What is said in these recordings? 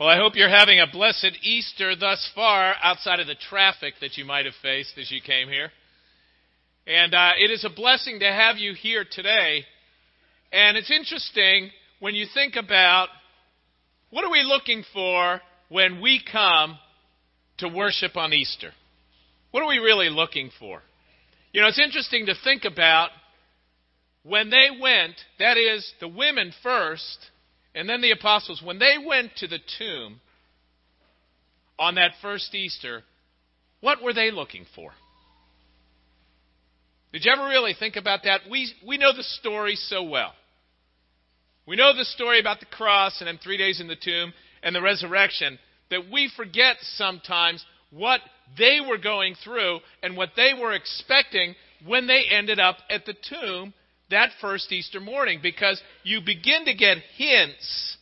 Well, I hope you're having a blessed Easter thus far, outside of the traffic that you might have faced as you came here. And it is a blessing to have you here today. And it's interesting when you think about what are we looking for when we come to worship on Easter? What are we really looking for? You know, it's interesting to think about when they went, that is, the women first, and then the apostles, when they went to the tomb on that first Easter, what were they looking for? Did you ever really think about that? We know the story so well. We know the story about the cross and them 3 days in the tomb and the resurrection that we forget sometimes what they were going through and what they were expecting when they ended up at the tomb that first Easter morning, because you begin to get hints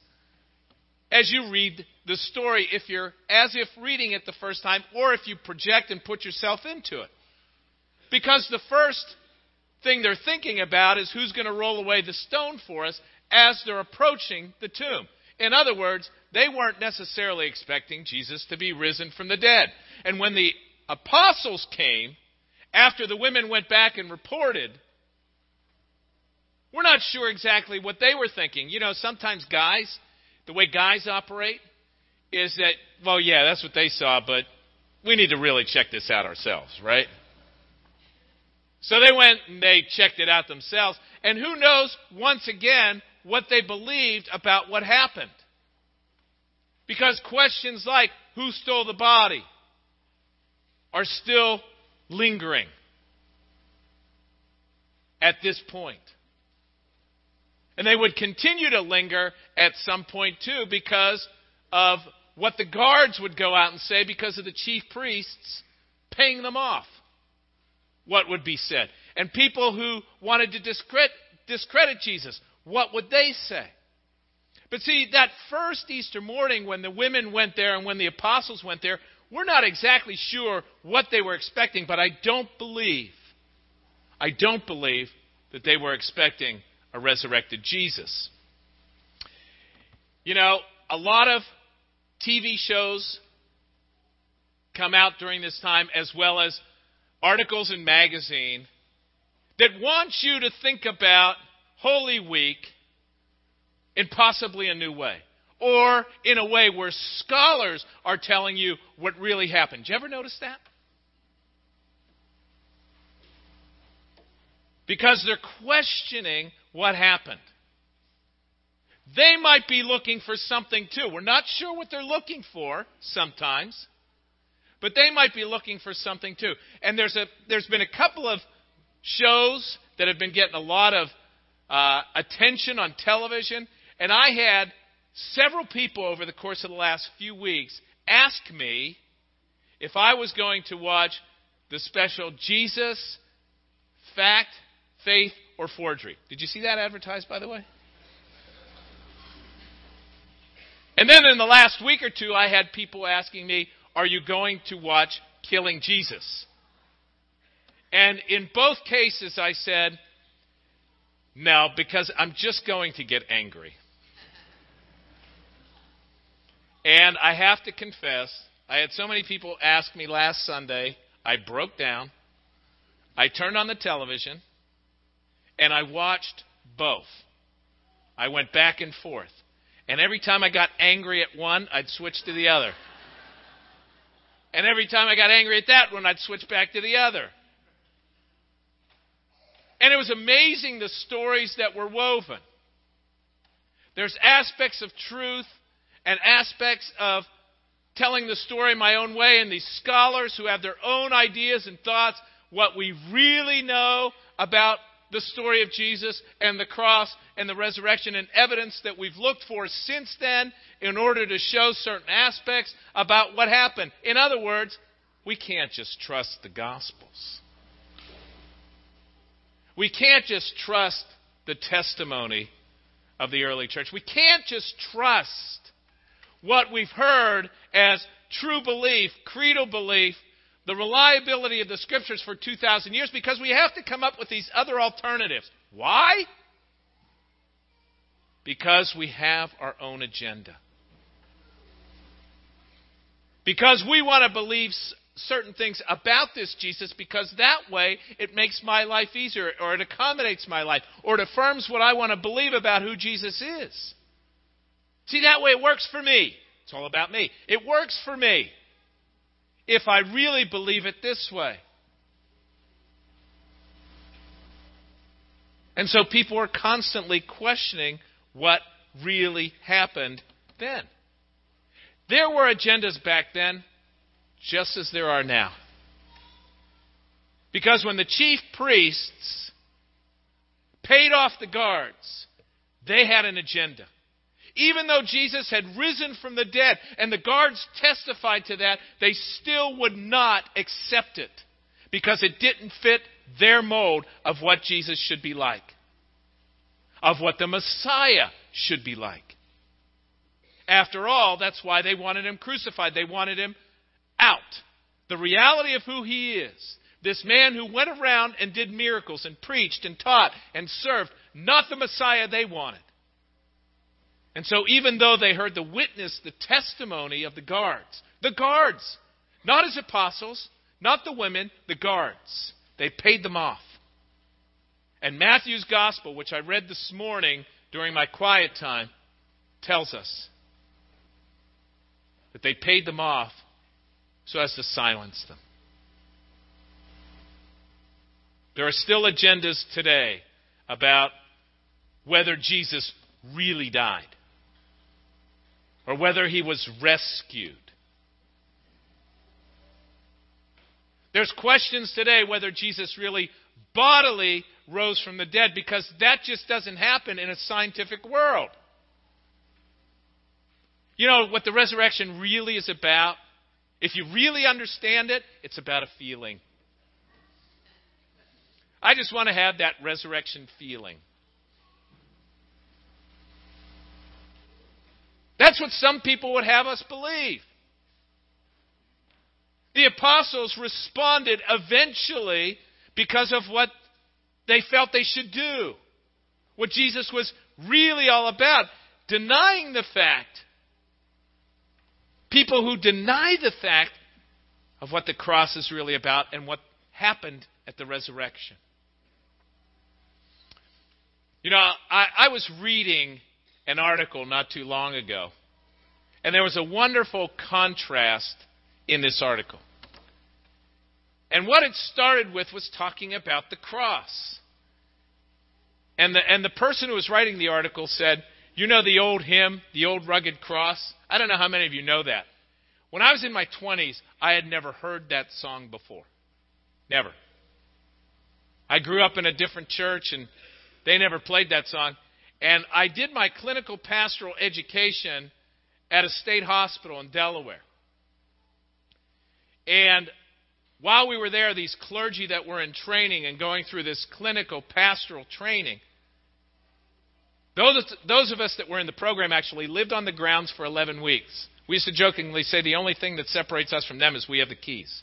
as you read the story, if you're as if reading it the first time, or if you project and put yourself into it. Because the first thing they're thinking about is who's going to roll away the stone for us as they're approaching the tomb. In other words, they weren't necessarily expecting Jesus to be risen from the dead. And when the apostles came, after the women went back and reported, we're not sure exactly what they were thinking. You know, sometimes guys, the way guys operate is that, well, yeah, that's what they saw, but we need to really check this out ourselves, right? So they went and they checked it out themselves. And who knows, once again, what they believed about what happened. Because questions like, who stole the body, are still lingering at this point. And they would continue to linger at some point, too, because of what the guards would go out and say because of the chief priests paying them off, what would be said. And people who wanted to discredit Jesus, what would they say? But see, that first Easter morning when the women went there and when the apostles went there, we're not exactly sure what they were expecting, but I don't believe that they were expecting a resurrected Jesus. You know, a lot of TV shows come out during this time, as well as articles in magazine that want you to think about Holy Week in possibly a new way, or in a way where scholars are telling you what really happened. Did you ever notice that? Because they're questioning what happened. They might be looking for something too. We're not sure what they're looking for sometimes, but they might be looking for something too. And there's been a couple of shows that have been getting a lot of attention on television. And I had several people over the course of the last few weeks ask me if I was going to watch the special Jesus, Fact, Faith, or Forgery. Did you see that advertised, by the way? And then in the last week or two, I had people asking me, are you going to watch Killing Jesus? And in both cases, I said, no, because I'm just going to get angry. And I have to confess, I had so many people ask me last Sunday, I broke down. I turned on the television. And I watched both. I went back and forth. And every time I got angry at one, I'd switch to the other. And every time I got angry at that one, I'd switch back to the other. And it was amazing the stories that were woven. There's aspects of truth and aspects of telling the story my own way, and these scholars who have their own ideas and thoughts, what we really know about the story of Jesus and the cross and the resurrection and evidence that we've looked for since then in order to show certain aspects about what happened. In other words, we can't just trust the Gospels. We can't just trust the testimony of the early church. We can't just trust what we've heard as true belief, creedal belief, the reliability of the Scriptures for 2,000 years, because we have to come up with these other alternatives. Why? Because we have our own agenda. Because we want to believe certain things about this Jesus, because that way it makes my life easier, or it accommodates my life, or it affirms what I want to believe about who Jesus is. See, that way it works for me. It's all about me. It works for me if I really believe it this way. And so people are constantly questioning what really happened then. There were agendas back then, just as there are now. Because when the chief priests paid off the guards, they had an agenda. Even though Jesus had risen from the dead and the guards testified to that, they still would not accept it because it didn't fit their mold of what Jesus should be like, of what the Messiah should be like. After all, that's why they wanted him crucified. They wanted him out. The reality of who he is, this man who went around and did miracles and preached and taught and served, not the Messiah they wanted. And so even though they heard the witness, the testimony of the guards, not his apostles, not the women, the guards, they paid them off. And Matthew's gospel, which I read this morning during my quiet time, tells us that they paid them off so as to silence them. There are still agendas today about whether Jesus really died, or whether he was rescued. There's questions today whether Jesus really bodily rose from the dead, because that just doesn't happen in a scientific world. You know what the resurrection really is about? If you really understand it, it's about a feeling. I just want to have that resurrection feeling. That's what some people would have us believe. The apostles responded eventually because of what they felt they should do, what Jesus was really all about, denying the fact. People who deny the fact of what the cross is really about and what happened at the resurrection. You know, I was reading an article not too long ago, and there was a wonderful contrast in this article. And what it started with was talking about the cross. And the person who was writing the article said, you know the old hymn, the old rugged cross? I don't know how many of you know that. When I was in my 20s, I had never heard that song before. Never. I grew up in a different church, and they never played that song. And I did my clinical pastoral education at a state hospital in Delaware. And while we were there, these clergy that were in training and going through this clinical pastoral training, those of us that were in the program actually lived on the grounds for 11 weeks. We used to jokingly say the only thing that separates us from them is we have the keys.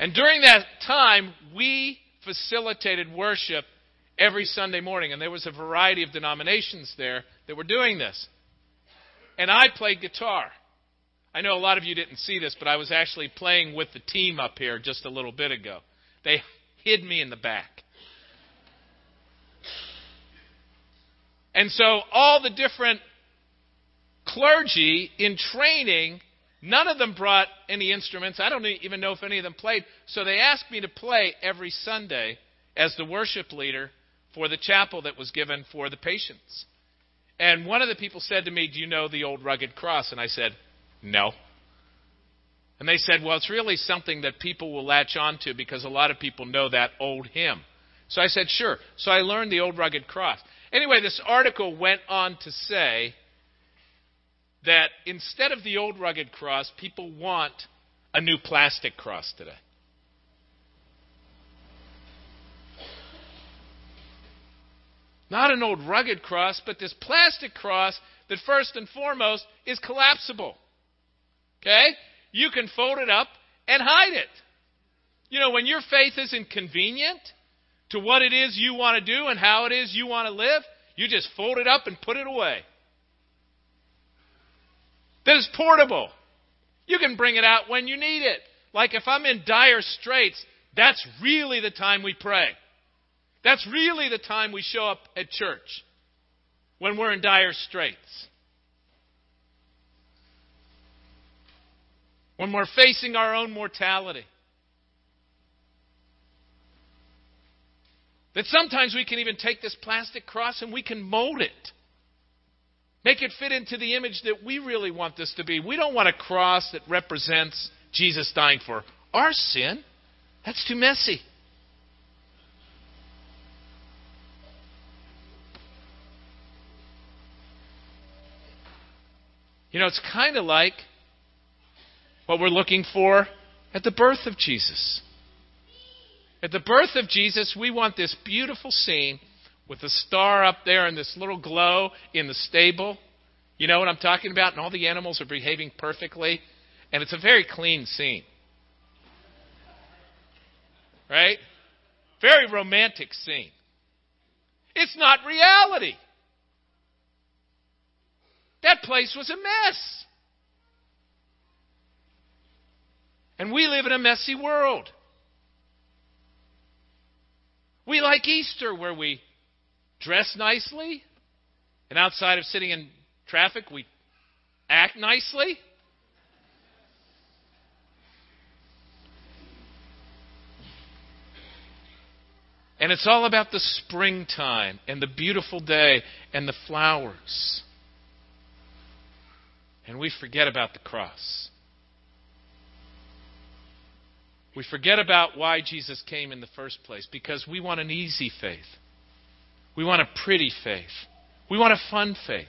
And during that time, we facilitated worship every Sunday morning, and there was a variety of denominations there that were doing this. And I played guitar. I know a lot of you didn't see this, but I was actually playing with the team up here just a little bit ago. They hid me in the back. And so all the different clergy in training, none of them brought any instruments. I don't even know if any of them played. So they asked me to play every Sunday as the worship leader for the chapel that was given for the patients. And one of the people said to me, do you know the old rugged cross? And I said, no. And they said, well, it's really something that people will latch on to because a lot of people know that old hymn. So I said, sure. So I learned the Old Rugged Cross. Anyway, this article went on to say that instead of the old rugged cross, people want a new plastic cross today. Not an old rugged cross, but this plastic cross that first and foremost is collapsible. Okay? You can fold it up and hide it. You know, when your faith isn't convenient to what it is you want to do and how it is you want to live, you just fold it up and put it away. That is portable. You can bring it out when you need it. Like if I'm in dire straits, that's really the time we pray. That's really the time we show up at church, when we're in dire straits. When we're facing our own mortality. That sometimes we can even take this plastic cross and we can mold it. Make it fit into the image that we really want this to be. We don't want a cross that represents Jesus dying for our sin. That's too messy. You know, it's kind of like what we're looking for at the birth of Jesus. At the birth of Jesus, we want this beautiful scene with a star up there and this little glow in the stable. You know what I'm talking about? And all the animals are behaving perfectly. And it's a very clean scene. Right? Very romantic scene. It's not reality. That place was a mess. And we live in a messy world. We like Easter where we dress nicely, and outside of sitting in traffic, we act nicely. And it's all about the springtime and the beautiful day and the flowers. And we forget about the cross. We forget about why Jesus came in the first place, because we want an easy faith. We want a pretty faith. We want a fun faith.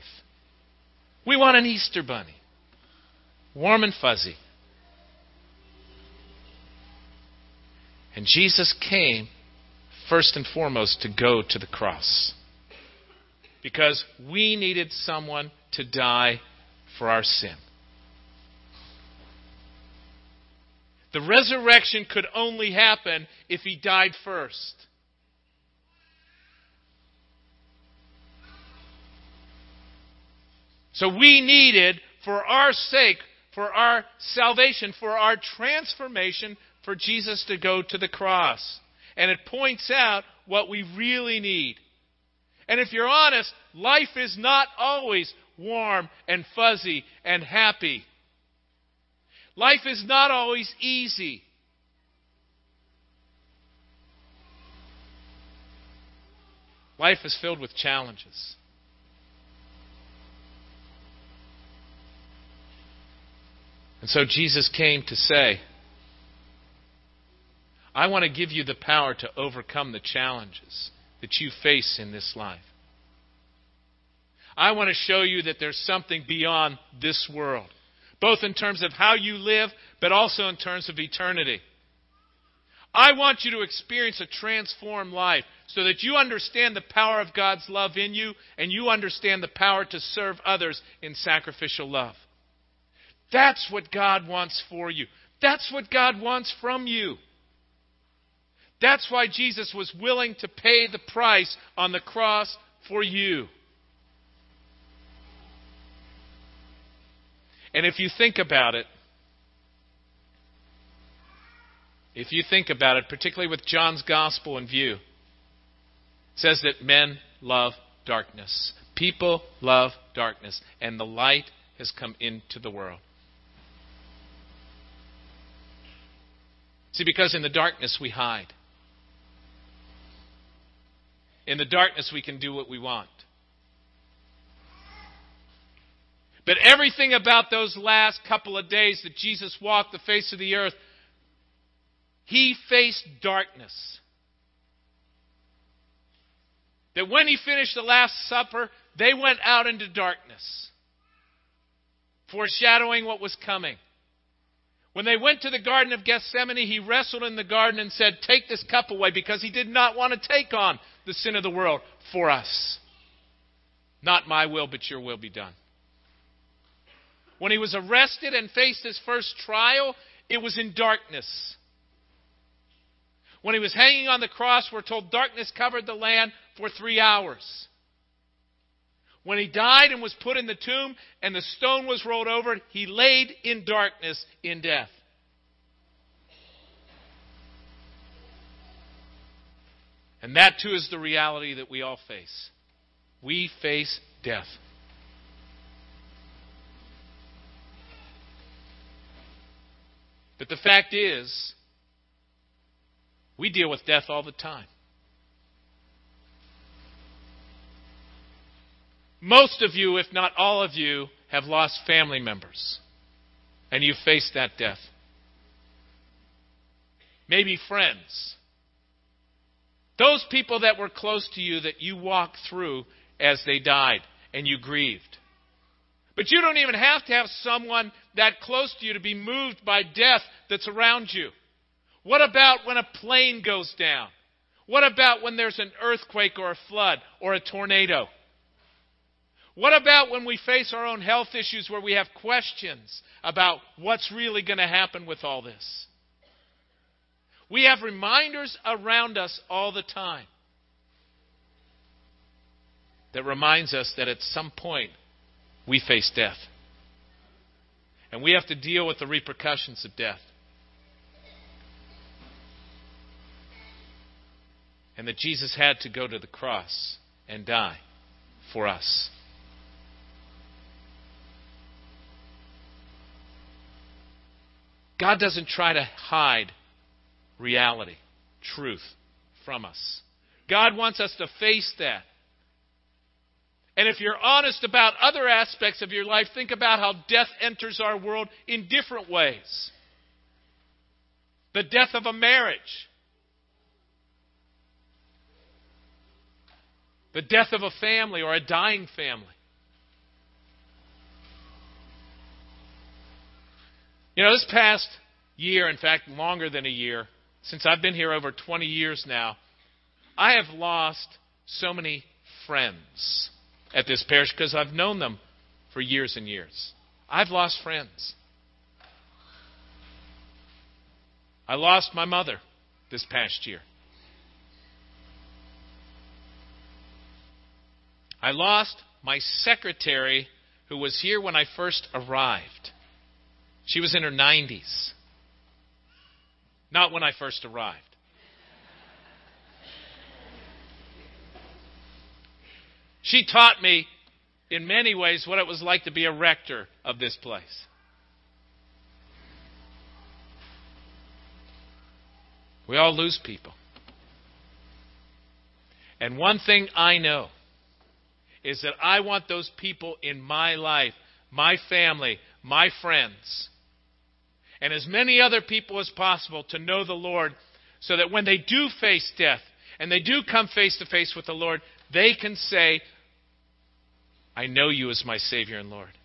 We want an Easter bunny. Warm and fuzzy. And Jesus came first and foremost to go to the cross. Because we needed someone to die for our sin. The resurrection could only happen if he died first. So we needed, for our sake, for our salvation, for our transformation, for Jesus to go to the cross. And it points out what we really need. And if you're honest, life is not always warm and fuzzy and happy. Life is not always easy. Life is filled with challenges. And so Jesus came to say, I want to give you the power to overcome the challenges that you face in this life. I want to show you that there's something beyond this world, both in terms of how you live, but also in terms of eternity. I want you to experience a transformed life so that you understand the power of God's love in you, and you understand the power to serve others in sacrificial love. That's what God wants for you. That's what God wants from you. That's why Jesus was willing to pay the price on the cross for you. And if you think about it, particularly with John's gospel in view, it says that men love darkness. People love darkness, and the light has come into the world. See, because in the darkness we hide. In the darkness we can do what we want. But everything about those last couple of days that Jesus walked the face of the earth, he faced darkness. That when he finished the Last Supper, they went out into darkness, foreshadowing what was coming. When they went to the Garden of Gethsemane, he wrestled in the garden and said, "Take this cup away," because he did not want to take on the sin of the world for us. "Not my will, but your will be done." When he was arrested and faced his first trial, it was in darkness. When he was hanging on the cross, we're told darkness covered the land for 3 hours. When he died and was put in the tomb and the stone was rolled over, he laid in darkness in death. And that too is the reality that we all face. We face death. But the fact is, we deal with death all the time. Most of you, if not all of you, have lost family members, and you faced that death. Maybe friends. Those people that were close to you that you walked through as they died, and you grieved. But you don't even have to have someone that close to you to be moved by death that's around you. What about when a plane goes down? What about when there's an earthquake or a flood or a tornado? What about when we face our own health issues where we have questions about what's really going to happen with all this? We have reminders around us all the time that reminds us that at some point we face death. And we have to deal with the repercussions of death. And that Jesus had to go to the cross and die for us. God doesn't try to hide reality, truth, from us. God wants us to face that. And if you're honest about other aspects of your life, think about how death enters our world in different ways. The death of a marriage. The death of a family or a dying family. You know, this past year, in fact, longer than a year, since I've been here over 20 years now, I have lost so many friends at this parish because I've known them for years and years. I've lost friends. I lost my mother this past year. I lost my secretary who was here when I first arrived. She was in her 90s. Not when I first arrived. She taught me in many ways what it was like to be a rector of this place. We all lose people. And one thing I know is that I want those people in my life, my family, my friends, and as many other people as possible to know the Lord so that when they do face death and they do come face to face with the Lord, they can say, "I know you as my Savior and Lord."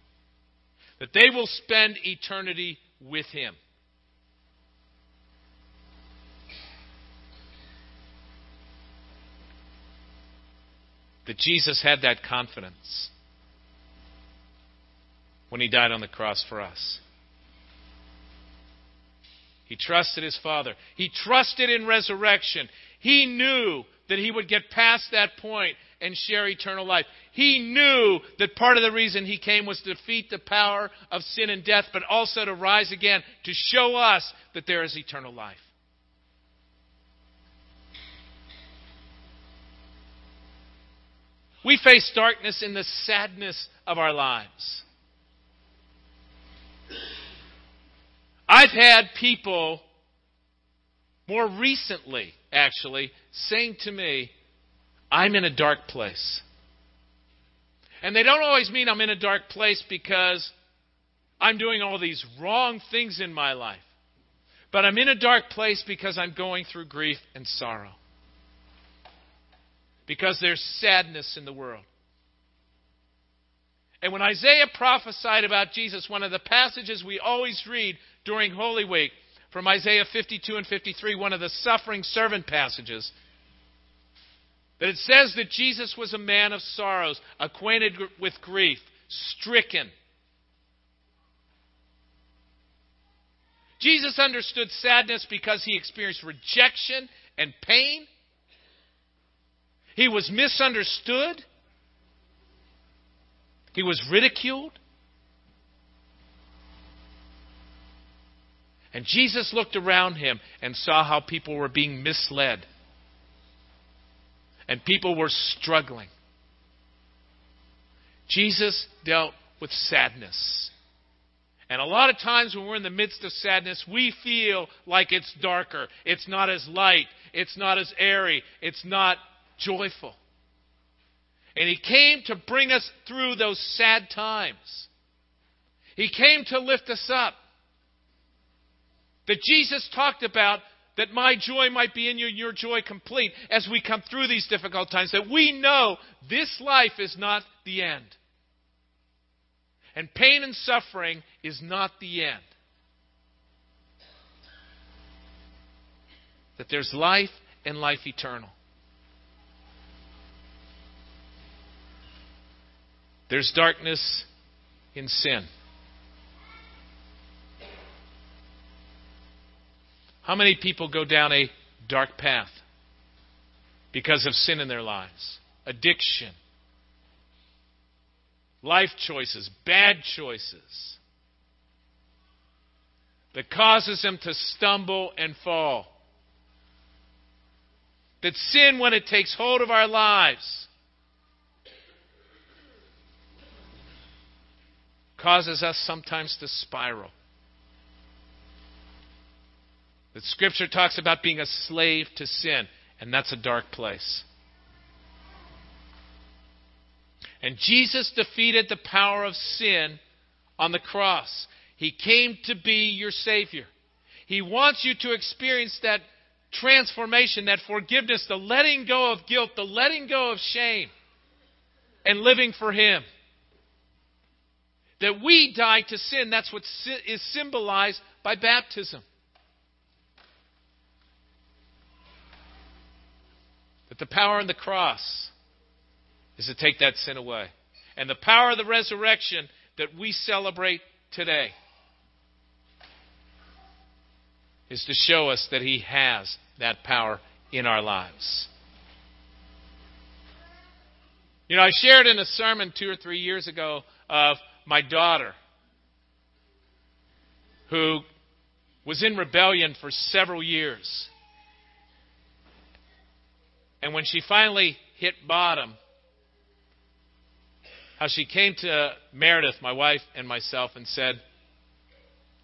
That they will spend eternity with Him. That Jesus had that confidence when He died on the cross for us. He trusted His Father. He trusted in resurrection. He knew that He would get past that point and share eternal life. He knew that part of the reason He came was to defeat the power of sin and death, but also to rise again, to show us that there is eternal life. We face darkness in the sadness of our lives. I've had people more recently, actually, saying to me, "I'm in a dark place." And they don't always mean I'm in a dark place because I'm doing all these wrong things in my life. But I'm in a dark place because I'm going through grief and sorrow. Because there's sadness in the world. And when Isaiah prophesied about Jesus, one of the passages we always read during Holy Week, from Isaiah 52 and 53, one of the suffering servant passages, that it says that Jesus was a man of sorrows, acquainted with grief, stricken. Jesus understood sadness because he experienced rejection and pain. He was misunderstood. He was ridiculed. And Jesus looked around him and saw how people were being misled. And people were struggling. Jesus dealt with sadness. And a lot of times when we're in the midst of sadness, we feel like it's darker. It's not as light. It's not as airy. It's not joyful. And he came to bring us through those sad times. He came to lift us up. That Jesus talked about, that my joy might be in you and your joy complete as we come through these difficult times. That we know this life is not the end. And pain and suffering is not the end. That there's life and life eternal. There's darkness in sin. How many people go down a dark path because of sin in their lives? Addiction. Life choices, bad choices that causes them to stumble and fall. That sin, when it takes hold of our lives, causes us sometimes to spiral. That Scripture talks about being a slave to sin, and that's a dark place. And Jesus defeated the power of sin on the cross. He came to be your Savior. He wants you to experience that transformation, that forgiveness, the letting go of guilt, the letting go of shame, and living for Him. That we die to sin. That's what is symbolized by baptism. That the power in the cross is to take that sin away. And the power of the resurrection that we celebrate today is to show us that He has that power in our lives. You know, I shared in a sermon 2 or 3 years ago of my daughter who was in rebellion for several years. And when she finally hit bottom, how she came to Meredith, my wife, and myself and said,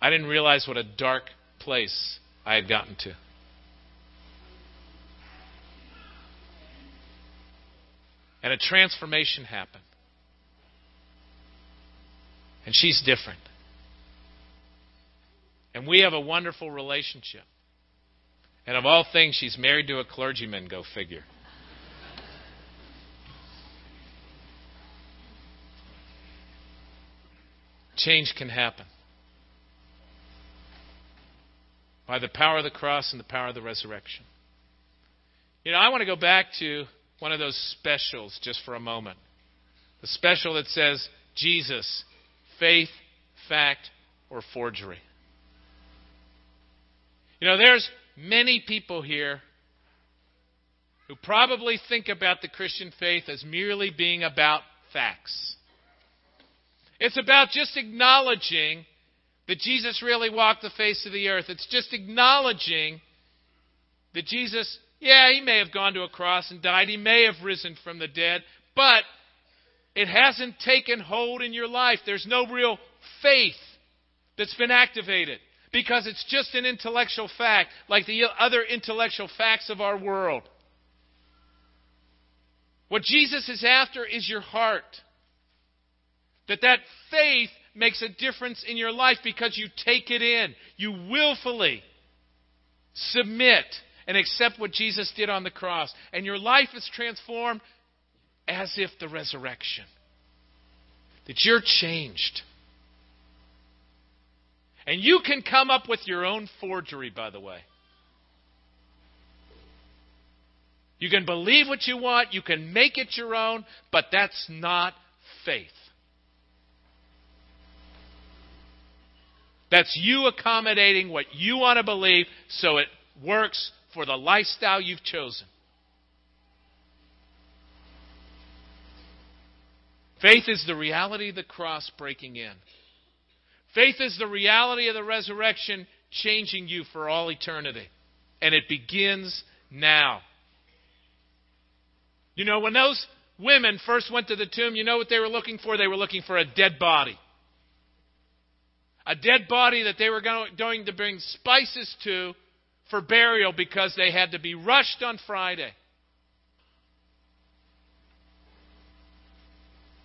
I didn't realize what a dark place I had gotten to. And a transformation happened. And she's different. And we have a wonderful relationship. And of all things, she's married to a clergyman, go figure. Change can happen. By the power of the cross and the power of the resurrection. You know, I want to go back to one of those specials just for a moment. The special that says, Jesus, faith, fact, or forgery. You know, there's many people here who probably think about the Christian faith as merely being about facts. It's about just acknowledging that Jesus really walked the face of the earth. It's just acknowledging that Jesus, He may have gone to a cross and died. He may have risen from the dead. But it hasn't taken hold in your life. There's no real faith that's been activated. Because it's just an intellectual fact, like the other intellectual facts of our world. What Jesus is after is your heart. That faith makes a difference in your life because you take it in. You willfully submit and accept what Jesus did on the cross. And your life is transformed as if the resurrection. That you're changed. And you can come up with your own forgery, by the way. You can believe what you want. You can make it your own. But that's not faith. That's you accommodating what you want to believe so it works for the lifestyle you've chosen. Faith is the reality of the cross breaking in. Faith is the reality of the resurrection changing you for all eternity. And it begins now. You know, when those women first went to the tomb, you know what they were looking for? They were looking for a dead body. A dead body that they were going to bring spices to for burial because they had to be rushed on Friday.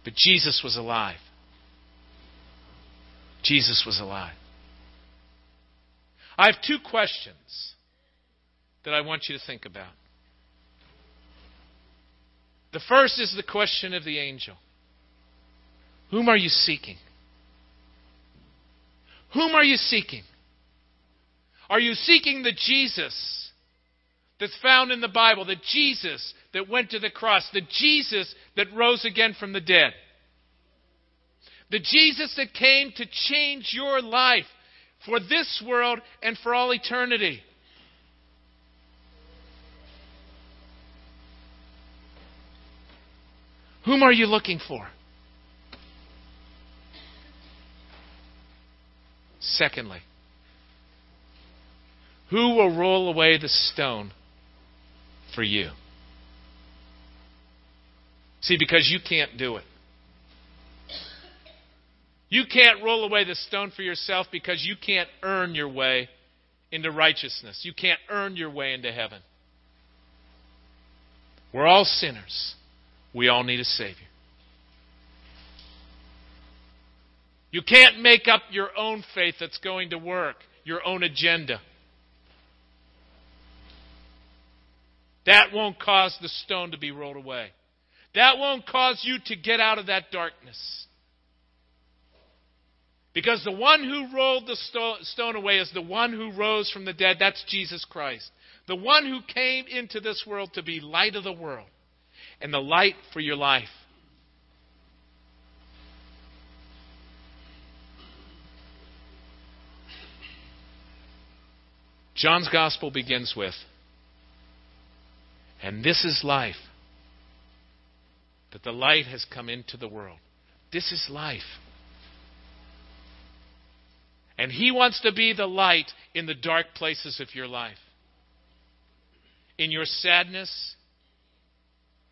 But Jesus was alive. Jesus was alive. I have two questions that I want you to think about. The first is the question of the angel. Whom are you seeking? Whom are you seeking? Are you seeking the Jesus that's found in the Bible, the Jesus that went to the cross, the Jesus that rose again from the dead? The Jesus that came to change your life for this world and for all eternity. Whom are you looking for? Secondly, who will roll away the stone for you? See, because you can't do it. You can't roll away the stone for yourself because you can't earn your way into righteousness. You can't earn your way into heaven. We're all sinners. We all need a Savior. You can't make up your own faith that's going to work, your own agenda. That won't cause the stone to be rolled away. That won't cause you to get out of that darkness. Because the one who rolled the stone away is the one who rose from the dead. That's Jesus Christ. The one who came into this world to be light of the world and the light for your life. John's gospel begins with, and this is life, that the light has come into the world. This is life. And he wants to be the light in the dark places of your life. In your sadness,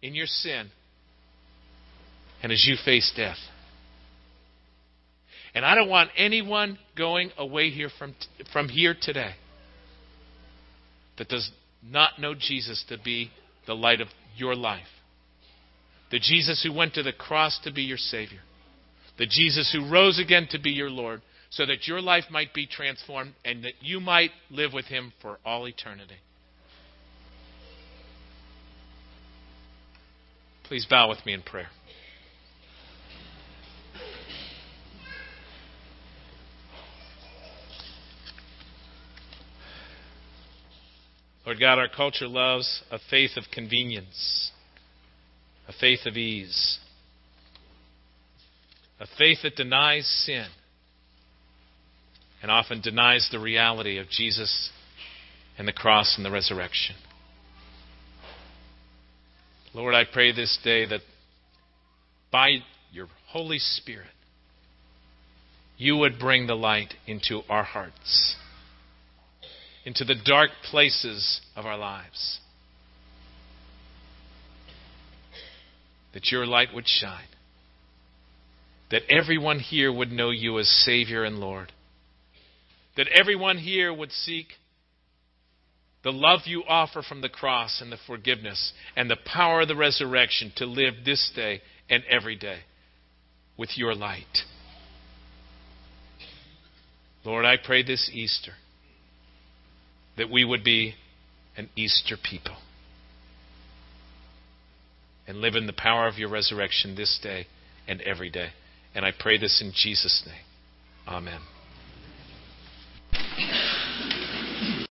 in your sin, and as you face death. And I don't want anyone going away here from here today that does not know Jesus to be the light of your life. The Jesus who went to the cross to be your Savior. The Jesus who rose again to be your Lord, so that your life might be transformed and that you might live with Him for all eternity. Please bow with me in prayer. Lord God, our culture loves a faith of convenience, a faith of ease, a faith that denies sin and often denies the reality of Jesus and the cross and the resurrection. Lord, I pray this day that by your Holy Spirit, you would bring the light into our hearts, into the dark places of our lives. That your light would shine. That everyone here would know you as Savior and Lord. That everyone here would seek the love you offer from the cross and the forgiveness and the power of the resurrection to live this day and every day. with your light. Lord, I pray this Easter that we would be an Easter people and live in the power of your resurrection this day and every day. And I pray this in Jesus' name. Amen.